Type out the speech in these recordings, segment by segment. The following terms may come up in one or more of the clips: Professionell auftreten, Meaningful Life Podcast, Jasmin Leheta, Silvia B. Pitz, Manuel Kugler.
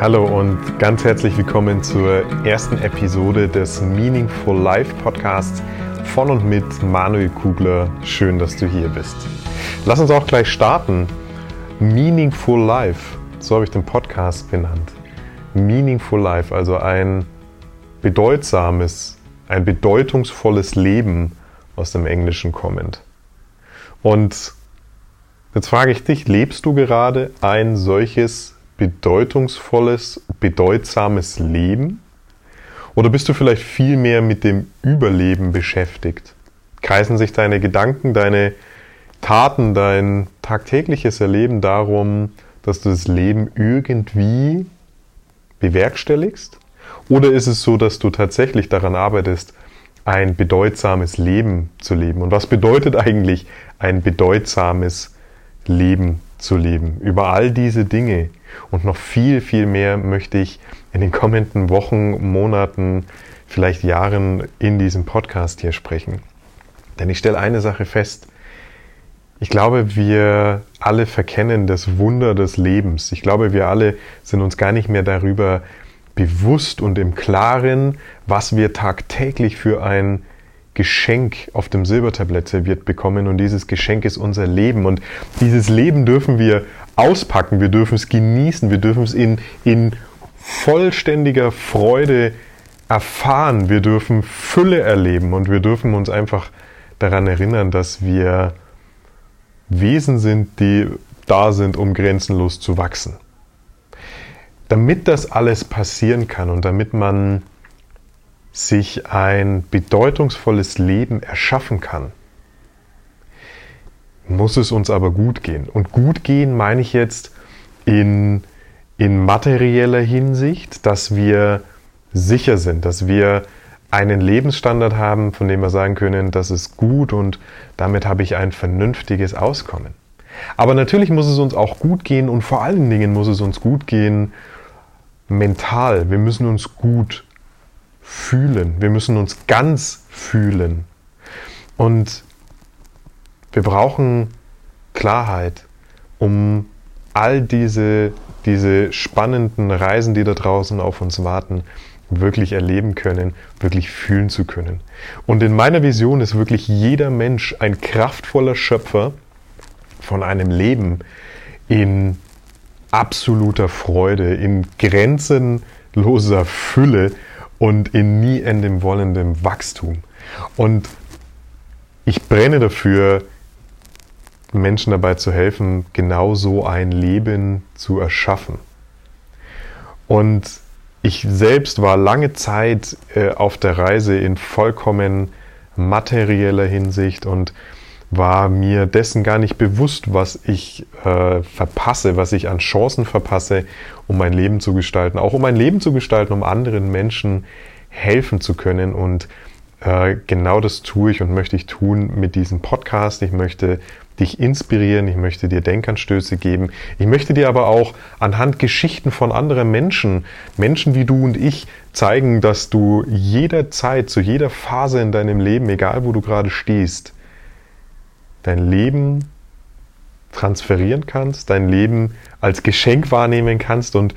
Hallo und ganz herzlich willkommen zur ersten Episode des Meaningful Life Podcasts von und mit Manuel Kugler. Schön, dass du hier bist. Lass uns auch gleich starten. Meaningful Life, so habe ich den Podcast benannt. Meaningful Life, also ein bedeutsames, ein bedeutungsvolles Leben aus dem Englischen kommend. Und jetzt frage ich dich, lebst du gerade ein solches bedeutungsvolles, bedeutsames Leben? Oder bist du vielleicht viel mehr mit dem Überleben beschäftigt? Kreisen sich deine Gedanken, deine Taten, dein tagtägliches Erleben darum, dass du das Leben irgendwie bewerkstelligst? Oder ist es so, dass du tatsächlich daran arbeitest, ein bedeutsames Leben zu leben? Und was bedeutet eigentlich ein bedeutsames Leben zu leben? Über all diese Dinge und noch viel, viel mehr möchte ich in den kommenden Wochen, Monaten, vielleicht Jahren in diesem Podcast hier sprechen. Denn ich stelle eine Sache fest. Ich glaube, wir alle verkennen das Wunder des Lebens. Ich glaube, wir alle sind uns gar nicht mehr darüber bewusst und im Klaren, was wir tagtäglich für ein Geschenk auf dem Silbertablett serviert bekommen, und dieses Geschenk ist unser Leben, und dieses Leben dürfen wir auspacken, wir dürfen es genießen, wir dürfen es in vollständiger Freude erfahren, wir dürfen Fülle erleben und wir dürfen uns einfach daran erinnern, dass wir Wesen sind, die da sind, um grenzenlos zu wachsen. Damit das alles passieren kann und damit man sich ein bedeutungsvolles Leben erschaffen kann, muss es uns aber gut gehen. Und gut gehen meine ich jetzt in materieller Hinsicht, dass wir sicher sind, dass wir einen Lebensstandard haben, von dem wir sagen können, das ist gut und damit habe ich ein vernünftiges Auskommen. Aber natürlich muss es uns auch gut gehen, und vor allen Dingen muss es uns gut gehen mental. Wir müssen uns gut fühlen. Wir müssen uns ganz fühlen. Und wir brauchen Klarheit, um all diese spannenden Reisen, die da draußen auf uns warten, wirklich erleben können, wirklich fühlen zu können. Und in meiner Vision ist wirklich jeder Mensch ein kraftvoller Schöpfer von einem Leben in absoluter Freude, in grenzenloser Fülle und in nie endem wollendem Wachstum. Und ich brenne dafür, Menschen dabei zu helfen, genau so ein Leben zu erschaffen. Und ich selbst war lange Zeit auf der Reise in vollkommen materieller Hinsicht und war mir dessen gar nicht bewusst, was ich verpasse, was ich an Chancen verpasse, um mein Leben zu gestalten. Auch um mein Leben zu gestalten, um anderen Menschen helfen zu können. Und genau das tue ich und möchte ich tun mit diesem Podcast. Ich möchte dich inspirieren, ich möchte dir Denkanstöße geben. Ich möchte dir aber auch anhand Geschichten von anderen Menschen, Menschen wie du und ich, zeigen, dass du jederzeit, zu jeder Phase in deinem Leben, egal wo du gerade stehst, dein Leben transferieren kannst, dein Leben als Geschenk wahrnehmen kannst und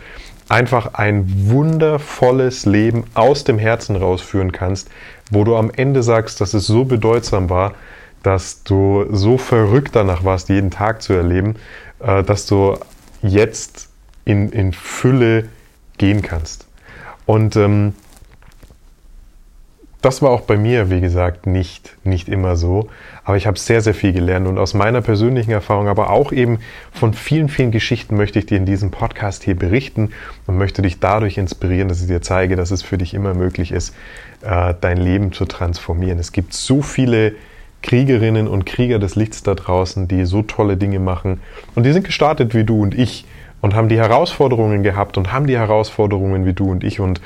einfach ein wundervolles Leben aus dem Herzen rausführen kannst, wo du am Ende sagst, dass es so bedeutsam war, dass du so verrückt danach warst, jeden Tag zu erleben, dass du jetzt in Fülle gehen kannst. Und das war auch bei mir, wie gesagt, nicht immer so. Aber ich habe sehr, sehr viel gelernt. Und aus meiner persönlichen Erfahrung, aber auch eben von vielen, vielen Geschichten möchte ich dir in diesem Podcast hier berichten und möchte dich dadurch inspirieren, dass ich dir zeige, dass es für dich immer möglich ist, dein Leben zu transformieren. Es gibt so viele Kriegerinnen und Krieger des Lichts da draußen, die so tolle Dinge machen. Und die sind gestartet wie du und ich und haben die Herausforderungen gehabt und haben die Herausforderungen wie du und ich, und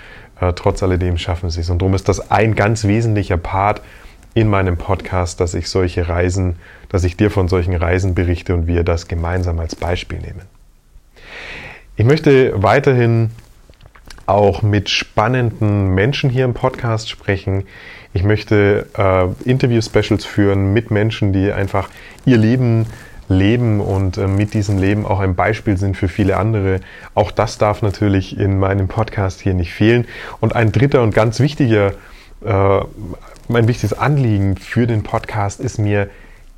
trotz alledem schaffen sie es. Und darum ist das ein ganz wesentlicher Part in meinem Podcast, dass ich solche Reisen, dass ich dir von solchen Reisen berichte und wir das gemeinsam als Beispiel nehmen. Ich möchte weiterhin auch mit spannenden Menschen hier im Podcast sprechen. Ich möchte Interview-Specials führen mit Menschen, die einfach ihr Leben leben und mit diesem Leben auch ein Beispiel sind für viele andere. Auch das darf natürlich in meinem Podcast hier nicht fehlen. Und ein dritter und ganz wichtiger, mein wichtiges Anliegen für den Podcast ist mir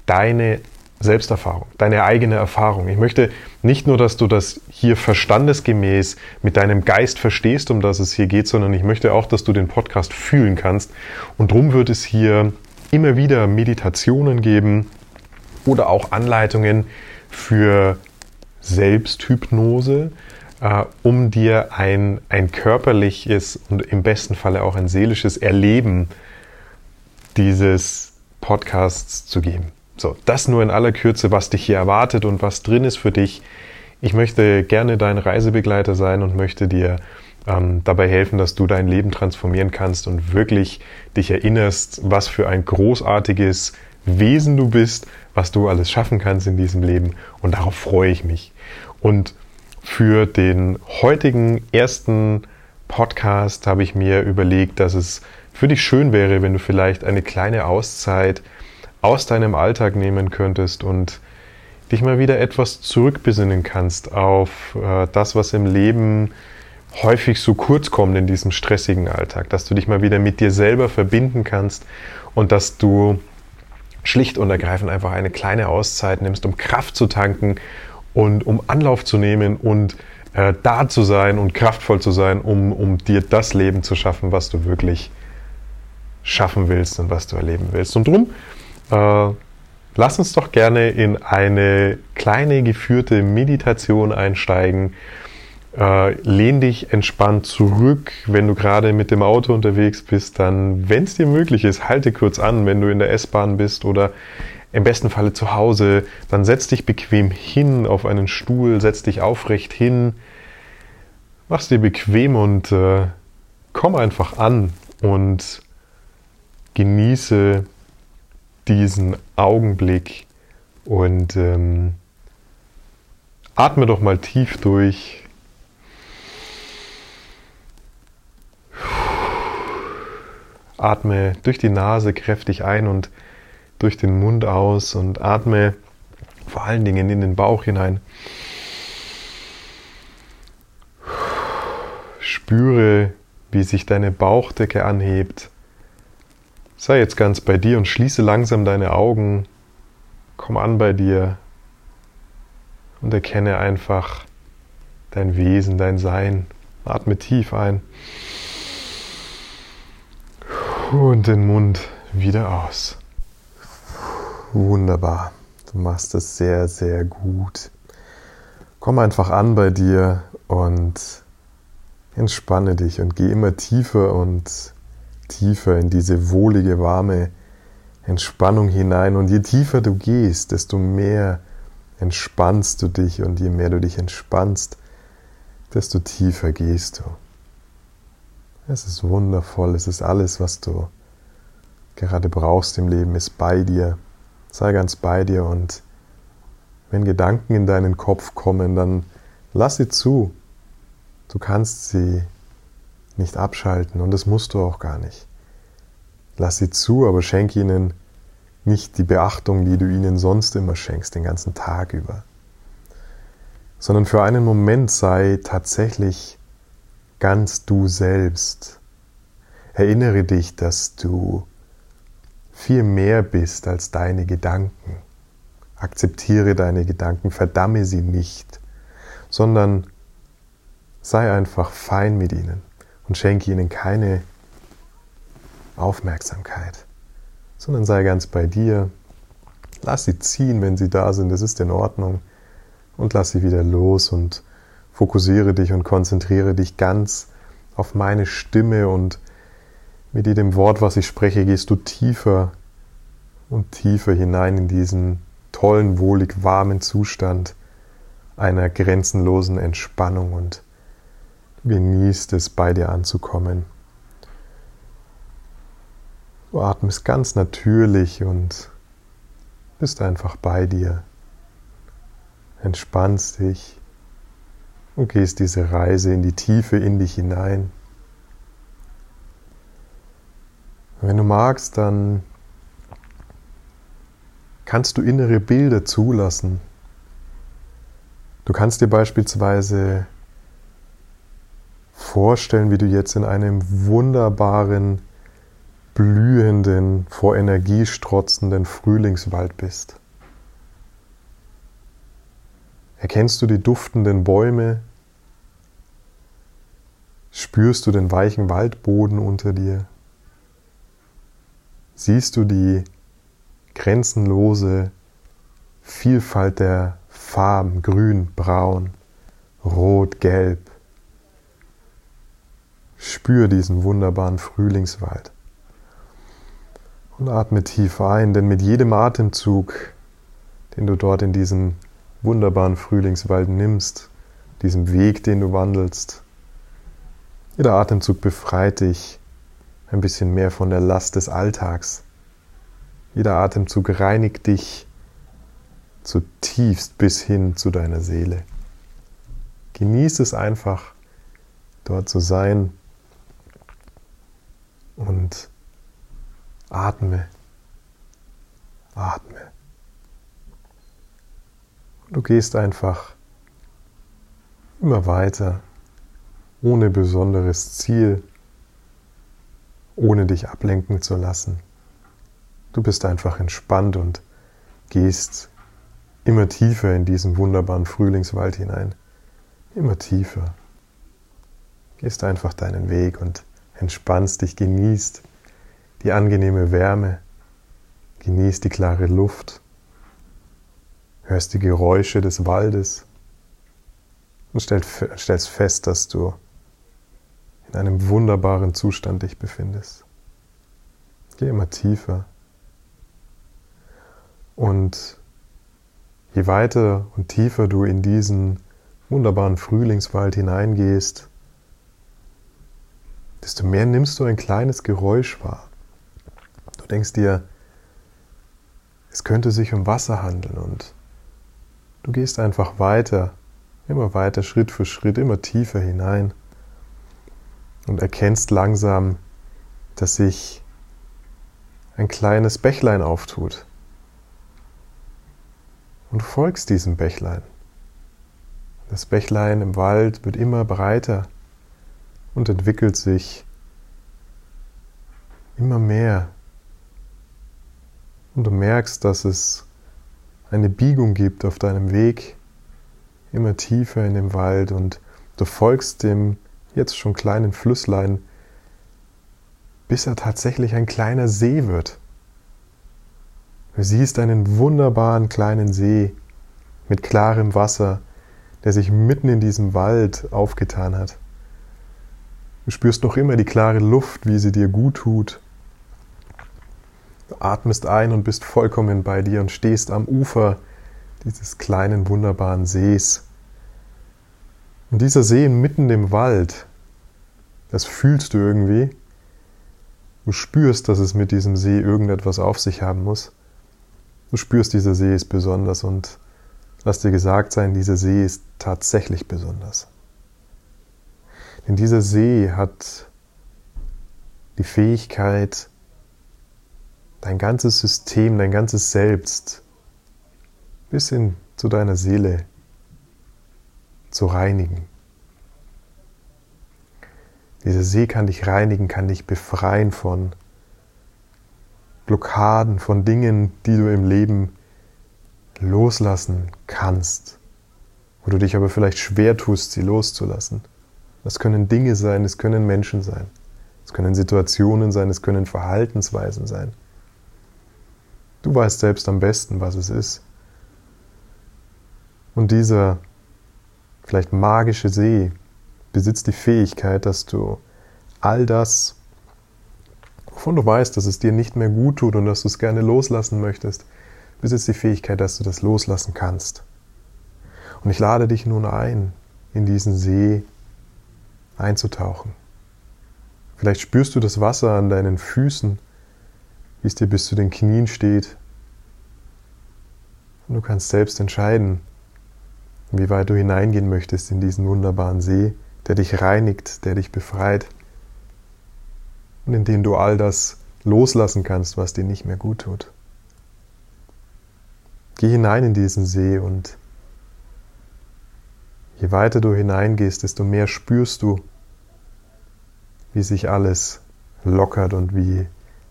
deine Selbsterfahrung, deine eigene Erfahrung. Ich möchte nicht nur, dass du das hier verstandesgemäß mit deinem Geist verstehst, um das es hier geht, sondern ich möchte auch, dass du den Podcast fühlen kannst. Und darum wird es hier immer wieder Meditationen geben oder auch Anleitungen für Selbsthypnose, um dir ein körperliches und im besten Falle auch ein seelisches Erleben dieses Podcasts zu geben. So, das nur in aller Kürze, was dich hier erwartet und was drin ist für dich. Ich möchte gerne dein Reisebegleiter sein und möchte dir dabei helfen, dass du dein Leben transformieren kannst und wirklich dich erinnerst, was für ein großartiges Wesen du bist, was du alles schaffen kannst in diesem Leben. Und darauf freue ich mich. Und für den heutigen ersten Podcast habe ich mir überlegt, dass es für dich schön wäre, wenn du vielleicht eine kleine Auszeit aus deinem Alltag nehmen könntest und dich mal wieder etwas zurückbesinnen kannst auf das, was im Leben häufig so kurz kommt in diesem stressigen Alltag, dass du dich mal wieder mit dir selber verbinden kannst und dass du schlicht und ergreifend einfach eine kleine Auszeit nimmst, um Kraft zu tanken und um Anlauf zu nehmen und da zu sein und kraftvoll zu sein, um dir das Leben zu schaffen, was du wirklich schaffen willst und was du erleben willst. Und drum lass uns doch gerne in eine kleine geführte Meditation einsteigen. Lehn dich entspannt zurück. Wenn du gerade mit dem Auto unterwegs bist, dann, wenn es dir möglich ist, halte kurz an. Wenn du in der S-Bahn bist oder im besten Falle zu Hause, dann setz dich bequem hin auf einen Stuhl, setz dich aufrecht hin, mach's dir bequem und komm einfach an und genieße diesen Augenblick und atme doch mal tief durch. Atme durch die Nase kräftig ein und durch den Mund aus und atme vor allen Dingen in den Bauch hinein. Spüre, wie sich deine Bauchdecke anhebt. Sei jetzt ganz bei dir und schließe langsam deine Augen. Komm an bei dir und erkenne einfach dein Wesen, dein Sein. Atme tief ein und den Mund wieder aus. Wunderbar, du machst es sehr, sehr gut. Komm einfach an bei dir und entspanne dich und geh immer tiefer und tiefer in diese wohlige, warme Entspannung hinein. Und je tiefer du gehst, desto mehr entspannst du dich. Und je mehr du dich entspannst, desto tiefer gehst du. Es ist wundervoll. Es ist alles, was du gerade brauchst im Leben, ist bei dir. Sei ganz bei dir. Und wenn Gedanken in deinen Kopf kommen, dann lass sie zu. Du kannst sie nicht abschalten und das musst du auch gar nicht. Lass sie zu, aber schenke ihnen nicht die Beachtung, die du ihnen sonst immer schenkst, den ganzen Tag über. Sondern für einen Moment sei tatsächlich ganz du selbst. Erinnere dich, dass du viel mehr bist als deine Gedanken. Akzeptiere deine Gedanken, verdamme sie nicht, sondern sei einfach fein mit ihnen. Und schenke ihnen keine Aufmerksamkeit, sondern sei ganz bei dir. Lass sie ziehen, wenn sie da sind, das ist in Ordnung. Und lass sie wieder los und fokussiere dich und konzentriere dich ganz auf meine Stimme. Und mit jedem Wort, was ich spreche, gehst du tiefer und tiefer hinein in diesen tollen, wohlig warmen Zustand einer grenzenlosen Entspannung und genießt es, bei dir anzukommen. Du atmest ganz natürlich und bist einfach bei dir. Entspannst dich und gehst diese Reise in die Tiefe in dich hinein. Und wenn du magst, dann kannst du innere Bilder zulassen. Du kannst dir beispielsweise vorstellen, wie du jetzt in einem wunderbaren, blühenden, vor Energie strotzenden Frühlingswald bist. Erkennst du die duftenden Bäume? Spürst du den weichen Waldboden unter dir? Siehst du die grenzenlose Vielfalt der Farben, grün, braun, rot, gelb? Spür diesen wunderbaren Frühlingswald und atme tief ein, denn mit jedem Atemzug, den du dort in diesen wunderbaren Frühlingswald nimmst, diesem Weg, den du wandelst, jeder Atemzug befreit dich ein bisschen mehr von der Last des Alltags. Jeder Atemzug reinigt dich zutiefst bis hin zu deiner Seele. Genieß es einfach, dort zu sein, und atme. Du gehst einfach immer weiter. Ohne besonderes Ziel, ohne dich ablenken zu lassen. Du bist einfach entspannt und gehst immer tiefer in diesen wunderbaren Frühlingswald hinein. Immer tiefer. Gehst einfach deinen Weg und entspannst dich, genießt die angenehme Wärme, genießt die klare Luft, hörst die Geräusche des Waldes und stellst fest, dass du in einem wunderbaren Zustand dich befindest. Geh immer tiefer. Und je weiter und tiefer du in diesen wunderbaren Frühlingswald hineingehst, desto mehr nimmst du ein kleines Geräusch wahr. Du denkst dir, es könnte sich um Wasser handeln, und du gehst einfach weiter, immer weiter, Schritt für Schritt, immer tiefer hinein, und erkennst langsam, dass sich ein kleines Bächlein auftut. Und du folgst diesem Bächlein. Das Bächlein im Wald wird immer breiter und entwickelt sich immer mehr. Und du merkst, dass es eine Biegung gibt auf deinem Weg, immer tiefer in dem Wald, und du folgst dem jetzt schon kleinen Flüsslein, bis er tatsächlich ein kleiner See wird. Du siehst einen wunderbaren kleinen See mit klarem Wasser, der sich mitten in diesem Wald aufgetan hat. Du spürst noch immer die klare Luft, wie sie dir gut tut. Du atmest ein und bist vollkommen bei dir und stehst am Ufer dieses kleinen, wunderbaren Sees. Und dieser See mitten im Wald, das fühlst du irgendwie. Du spürst, dass es mit diesem See irgendetwas auf sich haben muss. Du spürst, dieser See ist besonders, und lass dir gesagt sein, dieser See ist tatsächlich besonders. Denn dieser See hat die Fähigkeit, dein ganzes System, dein ganzes Selbst bis hin zu deiner Seele zu reinigen. Dieser See kann dich reinigen, kann dich befreien von Blockaden, von Dingen, die du im Leben loslassen kannst, wo du dich aber vielleicht schwer tust, sie loszulassen. Das können Dinge sein, es können Menschen sein, es können Situationen sein, es können Verhaltensweisen sein. Du weißt selbst am besten, was es ist. Und dieser vielleicht magische See besitzt die Fähigkeit, dass du all das, wovon du weißt, dass es dir nicht mehr gut tut und dass du es gerne loslassen möchtest, besitzt die Fähigkeit, dass du das loslassen kannst. Und ich lade dich nun ein, in diesen See einzutauchen. Vielleicht spürst du das Wasser an deinen Füßen, wie es dir bis zu den Knien steht. Und du kannst selbst entscheiden, wie weit du hineingehen möchtest in diesen wunderbaren See, der dich reinigt, der dich befreit und in dem du all das loslassen kannst, was dir nicht mehr gut tut. Geh hinein in diesen See und Je weiter du hineingehst, desto mehr spürst du, wie sich alles lockert und wie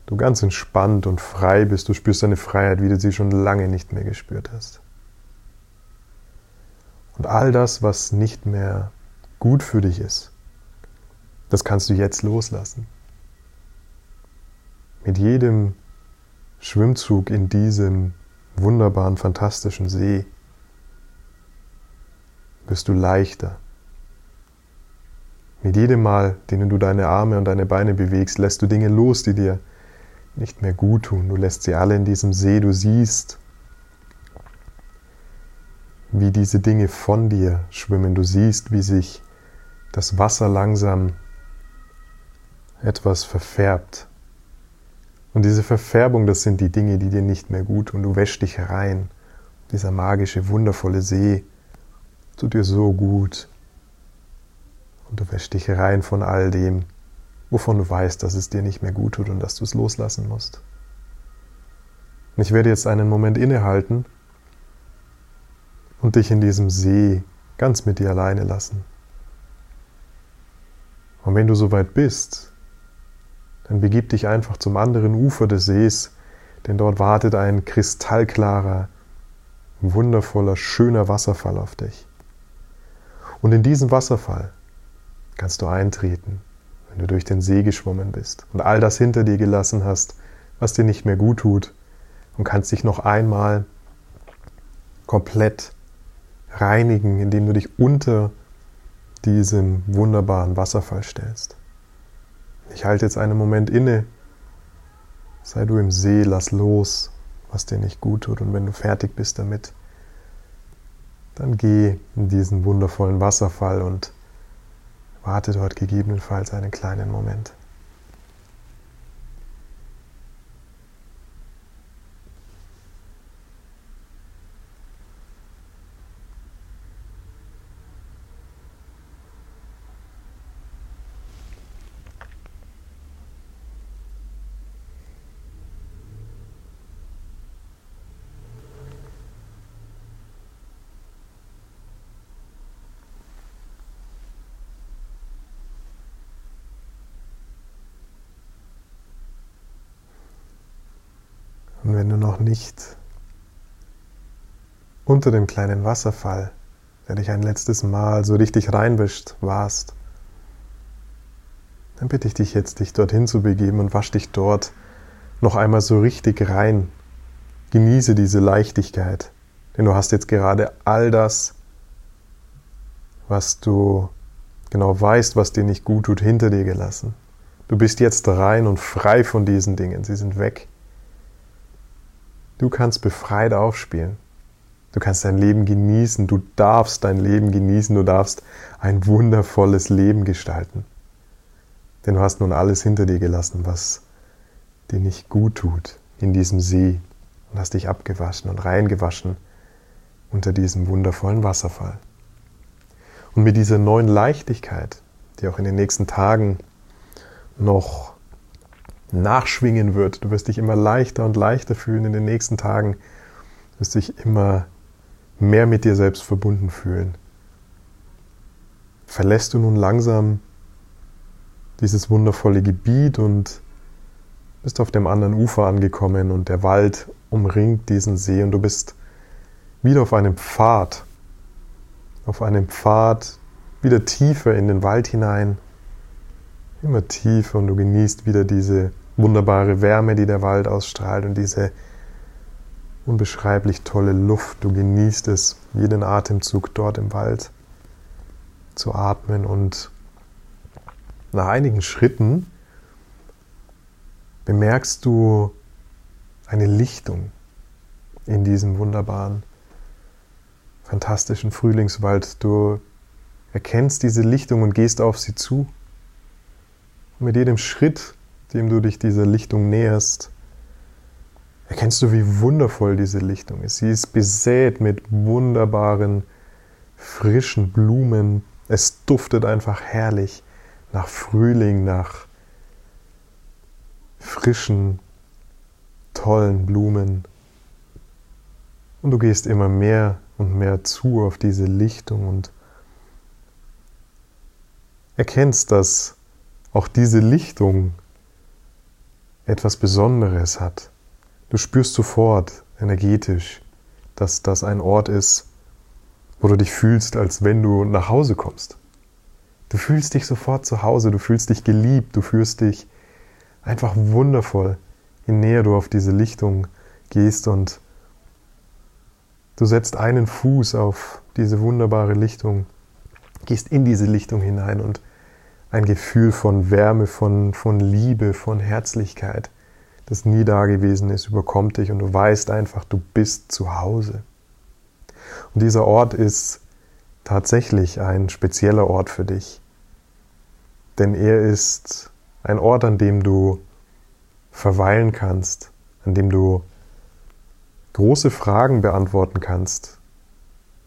du ganz entspannt und frei bist. Du spürst deine Freiheit, wie du sie schon lange nicht mehr gespürt hast. Und all das, was nicht mehr gut für dich ist, das kannst du jetzt loslassen. Mit jedem Schwimmzug in diesem wunderbaren, fantastischen See wirst du leichter. Mit jedem Mal, denen du deine Arme und deine Beine bewegst, lässt du Dinge los, die dir nicht mehr gut tun. Du lässt sie alle in diesem See, du siehst, wie diese Dinge von dir schwimmen. Du siehst, wie sich das Wasser langsam etwas verfärbt. Und diese Verfärbung, das sind die Dinge, die dir nicht mehr gut tun. Du wäschst dich rein. Dieser magische, wundervolle See tut dir so gut. Und du wäschst dich rein von all dem, wovon du weißt, dass es dir nicht mehr gut tut und dass du es loslassen musst. Und ich werde jetzt einen Moment innehalten und dich in diesem See ganz mit dir alleine lassen. Und wenn du soweit bist, dann begib dich einfach zum anderen Ufer des Sees, denn dort wartet ein kristallklarer, wundervoller, schöner Wasserfall auf dich. Und in diesen Wasserfall kannst du eintreten, wenn du durch den See geschwommen bist und all das hinter dir gelassen hast, was dir nicht mehr gut tut, und kannst dich noch einmal komplett reinigen, indem du dich unter diesem wunderbaren Wasserfall stellst. Ich halte jetzt einen Moment inne. Sei du im See, lass los, was dir nicht gut tut. Und wenn du fertig bist damit, dann geh in diesen wundervollen Wasserfall und warte dort gegebenenfalls einen kleinen Moment. Und wenn du noch nicht unter dem kleinen Wasserfall, der dich ein letztes Mal so richtig reinwischt, warst, dann bitte ich dich jetzt, dich dorthin zu begeben und wasch dich dort noch einmal so richtig rein. Genieße diese Leichtigkeit, denn du hast jetzt gerade all das, was du genau weißt, was dir nicht gut tut, hinter dir gelassen. Du bist jetzt rein und frei von diesen Dingen, sie sind weg. Du kannst befreit aufspielen. Du kannst dein Leben genießen. Du darfst dein Leben genießen. Du darfst ein wundervolles Leben gestalten. Denn du hast nun alles hinter dir gelassen, was dir nicht gut tut in diesem See. Und hast dich abgewaschen und reingewaschen unter diesem wundervollen Wasserfall. Und mit dieser neuen Leichtigkeit, die auch in den nächsten Tagen noch nachschwingen wird. Du wirst dich immer leichter und leichter fühlen in den nächsten Tagen. Du wirst dich immer mehr mit dir selbst verbunden fühlen. Verlässt du nun langsam dieses wundervolle Gebiet und bist auf dem anderen Ufer angekommen und der Wald umringt diesen See und du bist wieder auf einem Pfad wieder tiefer in den Wald hinein. Immer tiefer, und du genießt wieder diese wunderbare Wärme, die der Wald ausstrahlt, und diese unbeschreiblich tolle Luft. Du genießt es, jeden Atemzug dort im Wald zu atmen, und nach einigen Schritten bemerkst du eine Lichtung in diesem wunderbaren, fantastischen Frühlingswald. Du erkennst diese Lichtung und gehst auf sie zu. Und mit jedem Schritt, dem du dich dieser Lichtung näherst, erkennst du, wie wundervoll diese Lichtung ist. Sie ist besät mit wunderbaren, frischen Blumen. Es duftet einfach herrlich nach Frühling, nach frischen, tollen Blumen. Und du gehst immer mehr und mehr zu auf diese Lichtung und erkennst, dass auch diese Lichtung etwas Besonderes hat. Du spürst sofort energetisch, dass das ein Ort ist, wo du dich fühlst, als wenn du nach Hause kommst. Du fühlst dich sofort zu Hause, du fühlst dich geliebt, du fühlst dich einfach wundervoll, je näher du auf diese Lichtung gehst und du setzt einen Fuß auf diese wunderbare Lichtung, gehst in diese Lichtung hinein und ein Gefühl von Wärme, von Liebe, von Herzlichkeit, das nie da gewesen ist, überkommt dich und du weißt einfach, du bist zu Hause. Und dieser Ort ist tatsächlich ein spezieller Ort für dich, denn er ist ein Ort, an dem du verweilen kannst, an dem du große Fragen beantworten kannst,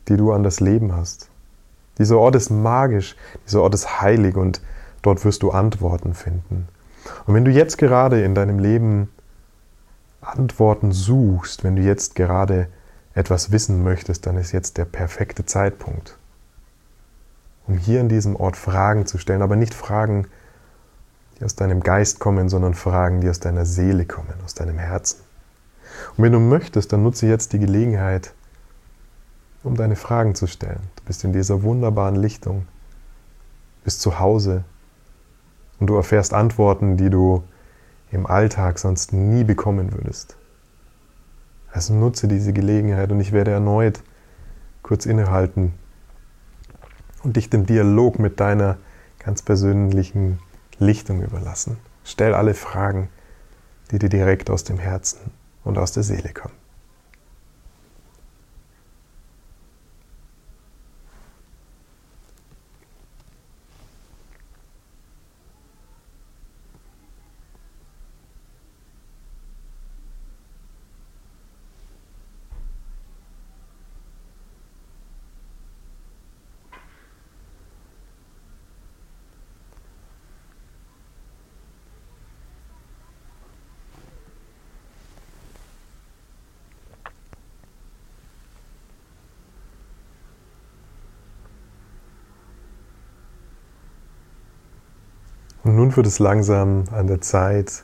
die du an das Leben hast. Dieser Ort ist magisch, dieser Ort ist heilig und dort wirst du Antworten finden. Und wenn du jetzt gerade in deinem Leben Antworten suchst, wenn du jetzt gerade etwas wissen möchtest, dann ist jetzt der perfekte Zeitpunkt, um hier an diesem Ort Fragen zu stellen, aber nicht Fragen, die aus deinem Geist kommen, sondern Fragen, die aus deiner Seele kommen, aus deinem Herzen. Und wenn du möchtest, dann nutze jetzt die Gelegenheit, um deine Fragen zu stellen. Du bist in dieser wunderbaren Lichtung, bist zu Hause und du erfährst Antworten, die du im Alltag sonst nie bekommen würdest. Also nutze diese Gelegenheit und ich werde erneut kurz innehalten und dich dem Dialog mit deiner ganz persönlichen Lichtung überlassen. Stell alle Fragen, die dir direkt aus dem Herzen und aus der Seele kommen. Und nun wird es langsam an der Zeit,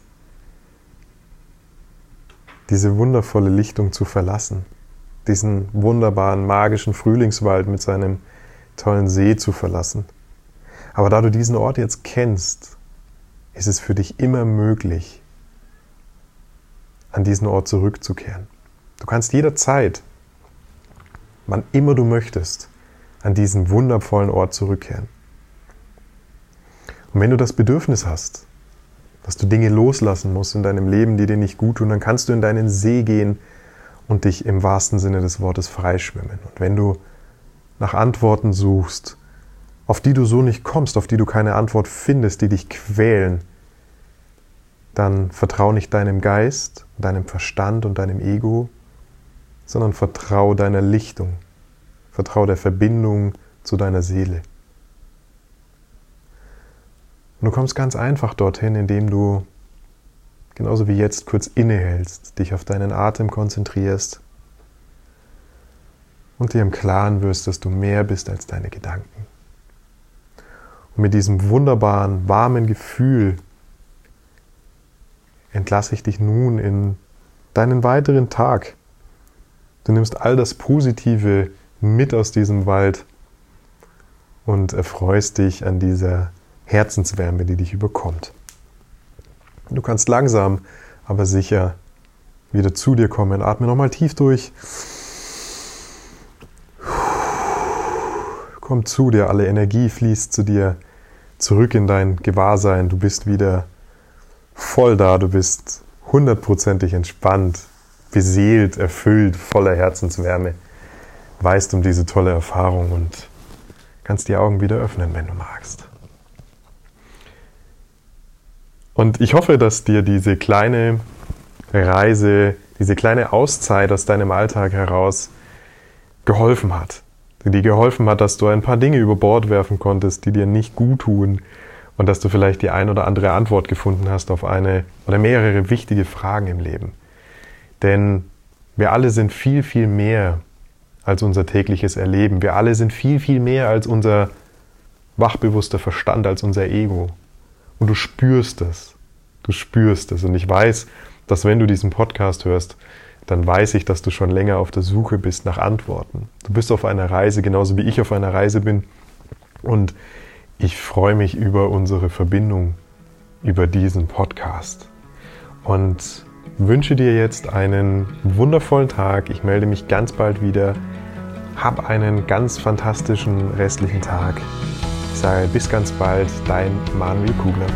diese wundervolle Lichtung zu verlassen, diesen wunderbaren, magischen Frühlingswald mit seinem tollen See zu verlassen. Aber da du diesen Ort jetzt kennst, ist es für dich immer möglich, an diesen Ort zurückzukehren. Du kannst jederzeit, wann immer du möchtest, an diesen wundervollen Ort zurückkehren. Und wenn du das Bedürfnis hast, dass du Dinge loslassen musst in deinem Leben, die dir nicht gut tun, dann kannst du in deinen See gehen und dich im wahrsten Sinne des Wortes freischwimmen. Und wenn du nach Antworten suchst, auf die du so nicht kommst, auf die du keine Antwort findest, die dich quälen, dann vertrau nicht deinem Geist, deinem Verstand und deinem Ego, sondern vertrau deiner Lichtung, vertrau der Verbindung zu deiner Seele. Und du kommst ganz einfach dorthin, indem du, genauso wie jetzt, kurz innehältst, dich auf deinen Atem konzentrierst und dir im Klaren wirst, dass du mehr bist als deine Gedanken. Und mit diesem wunderbaren, warmen Gefühl entlasse ich dich nun in deinen weiteren Tag. Du nimmst all das Positive mit aus diesem Wald und erfreust dich an dieser Herzenswärme, die dich überkommt. Du kannst langsam, aber sicher wieder zu dir kommen. Atme nochmal tief durch. Komm zu dir, alle Energie fließt zu dir zurück in dein Gewahrsein. Du bist wieder voll da, du bist 100% entspannt, beseelt, erfüllt, voller Herzenswärme. Weißt um diese tolle Erfahrung und kannst die Augen wieder öffnen, wenn du magst. Und ich hoffe, dass dir diese kleine Reise, diese kleine Auszeit aus deinem Alltag heraus geholfen hat. Die dir geholfen hat, dass du ein paar Dinge über Bord werfen konntest, die dir nicht gut tun und dass du vielleicht die ein oder andere Antwort gefunden hast auf eine oder mehrere wichtige Fragen im Leben. Denn wir alle sind viel, viel mehr als unser tägliches Erleben. Wir alle sind viel, viel mehr als unser wachbewusster Verstand als unser Ego. Und du spürst es. Du spürst es. Und ich weiß, dass wenn du diesen Podcast hörst, dann weiß ich, dass du schon länger auf der Suche bist nach Antworten. Du bist auf einer Reise, genauso wie ich auf einer Reise bin. Und ich freue mich über unsere Verbindung, über diesen Podcast. Und wünsche dir jetzt einen wundervollen Tag. Ich melde mich ganz bald wieder. Hab einen ganz fantastischen restlichen Tag. Ich sage bis ganz bald, dein Manuel Kugler.